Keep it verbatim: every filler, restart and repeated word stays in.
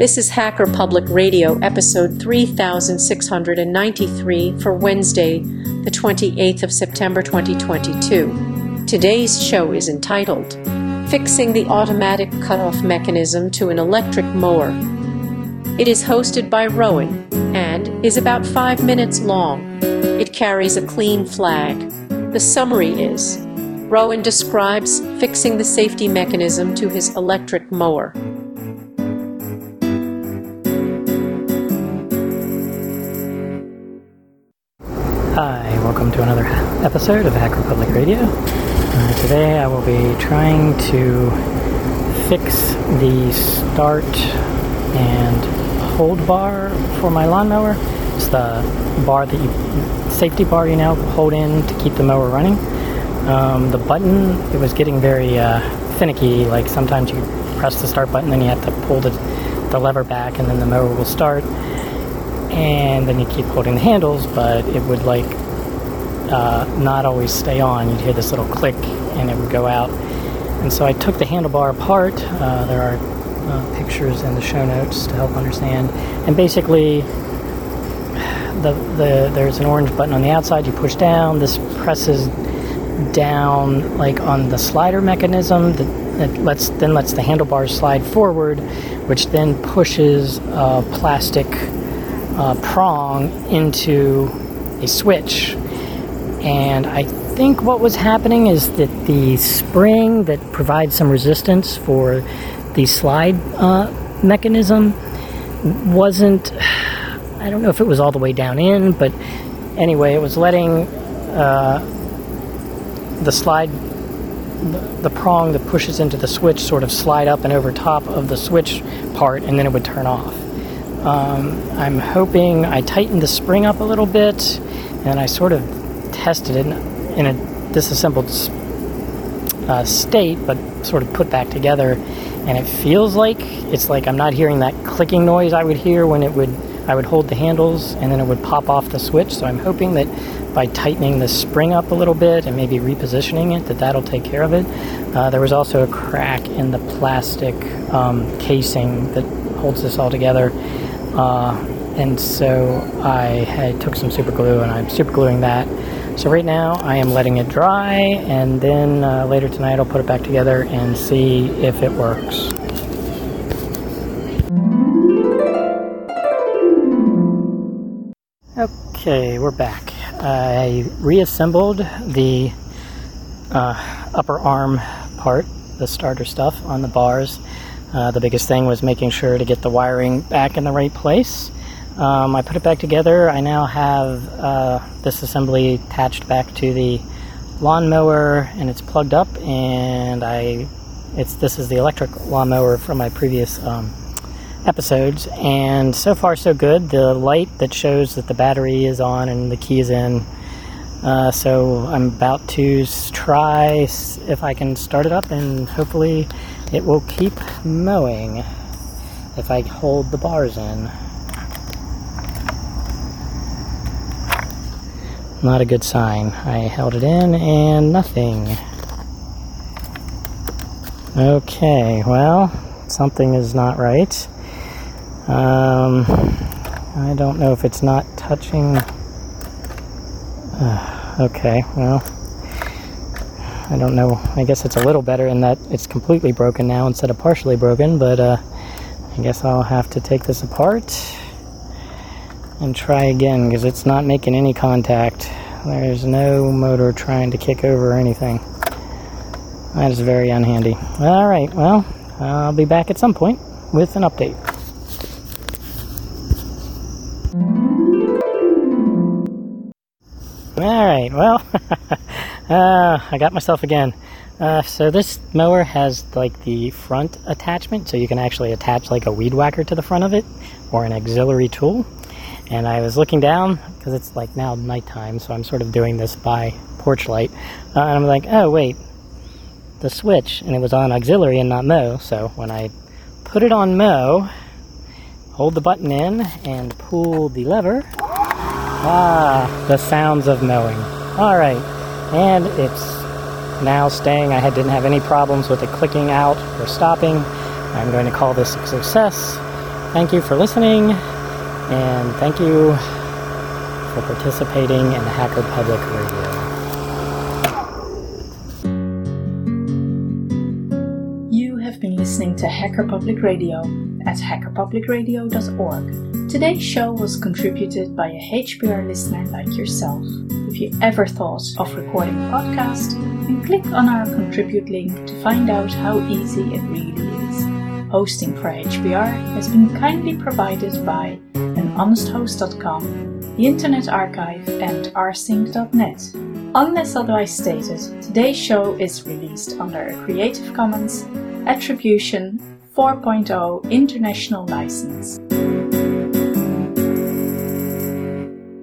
This is Hacker Public Radio, episode three thousand six hundred ninety-three for Wednesday, the twenty-eighth of September twenty twenty-two. Today's show is entitled, Fixing the Automatic Cutoff Mechanism to an Electric Mower. It is hosted by Rowan and is about five minutes long. It carries a clean flag. The summary is, Rowan describes fixing the safety mechanism to his electric mower. Hi, welcome to another episode of Hacker Public Radio. Uh, today I will be trying to fix the start and hold bar for my lawnmower. It's the bar that you, safety bar you now hold in to keep the mower running. Um, the button, it was getting very uh, finicky, like sometimes you press the start button then you have to pull the, the lever back and then the mower will start. And then you keep holding the handles, but it would like uh, not always stay on. You'd hear this little click and it would go out. And so I took the handlebar apart. Uh, there are uh, pictures in the show notes to help understand. And basically, the, the there's an orange button on the outside. You push down. This presses down like on the slider mechanism that, that lets then lets the handlebars slide forward, which then pushes a plastic Uh, prong into a switch. And I think what was happening is that the spring that provides some resistance for the slide uh, mechanism wasn't, I don't know if it was all the way down in, but anyway, it was letting uh, the slide, the prong that pushes into the switch sort of slide up and over top of the switch part, and then it would turn off. Um, I'm hoping I tightened the spring up a little bit, and I sort of tested it in a disassembled uh, state, but sort of put back together, and it feels like, it's like I'm not hearing that clicking noise I would hear when it would, I would hold the handles, and then it would pop off the switch, so I'm hoping that by tightening the spring up a little bit, and maybe repositioning it, that that'll take care of it. Uh, there was also a crack in the plastic um, casing that holds this all together. Uh, and so I had took some super glue and I'm super gluing that. So right now I am letting it dry, and then uh, later tonight I'll put it back together and see if it works. Okay, we're back. I reassembled the uh, upper arm part, the starter stuff on the bars. Uh, the biggest thing was making sure to get the wiring back in the right place. Um, I put it back together. I now have uh, this assembly attached back to the lawnmower, and it's plugged up. And I, it's this is the electric lawnmower from my previous um, episodes. And so far, so good. The light that shows that the battery is on and the key is in. Uh, so I'm about to try if I can start it up, and hopefully it will keep mowing if I hold the bars in. Not a good sign. I held it in and nothing. Okay, well, something is not right. Um, I don't know if it's not touching. Uh, okay, well, I don't know. I guess it's a little better in that it's completely broken now instead of partially broken, but uh, I guess I'll have to take this apart and try again because it's not making any contact. There's no motor trying to kick over or anything. That is very unhandy. All right, well, I'll be back at some point with an update. All right, well, uh, I got myself again. Uh, so this mower has like the front attachment, so you can actually attach like a weed whacker to the front of it, or an auxiliary tool. And I was looking down, because it's like now nighttime, so I'm sort of doing this by porch light. Uh, and I'm like, oh wait, the switch, and it was on auxiliary and not mow. So when I put it on mow, hold the button in, and pull the lever, ah, the sounds of mowing. All right, and it's now staying. I didn't have any problems with it clicking out or stopping. I'm going to call this a success. Thank you for listening, and thank you for participating in Hacker Public Radio. You have been listening to Hacker Public Radio at hacker public radio dot org. Today's show was contributed by a H P R listener like yourself. If you ever thought of recording a podcast, then click on our contribute link to find out how easy it really is. Hosting for H P R has been kindly provided by an honest host dot com, the Internet Archive, and r sync dot net. Unless otherwise stated, today's show is released under a Creative Commons Attribution four point oh International License.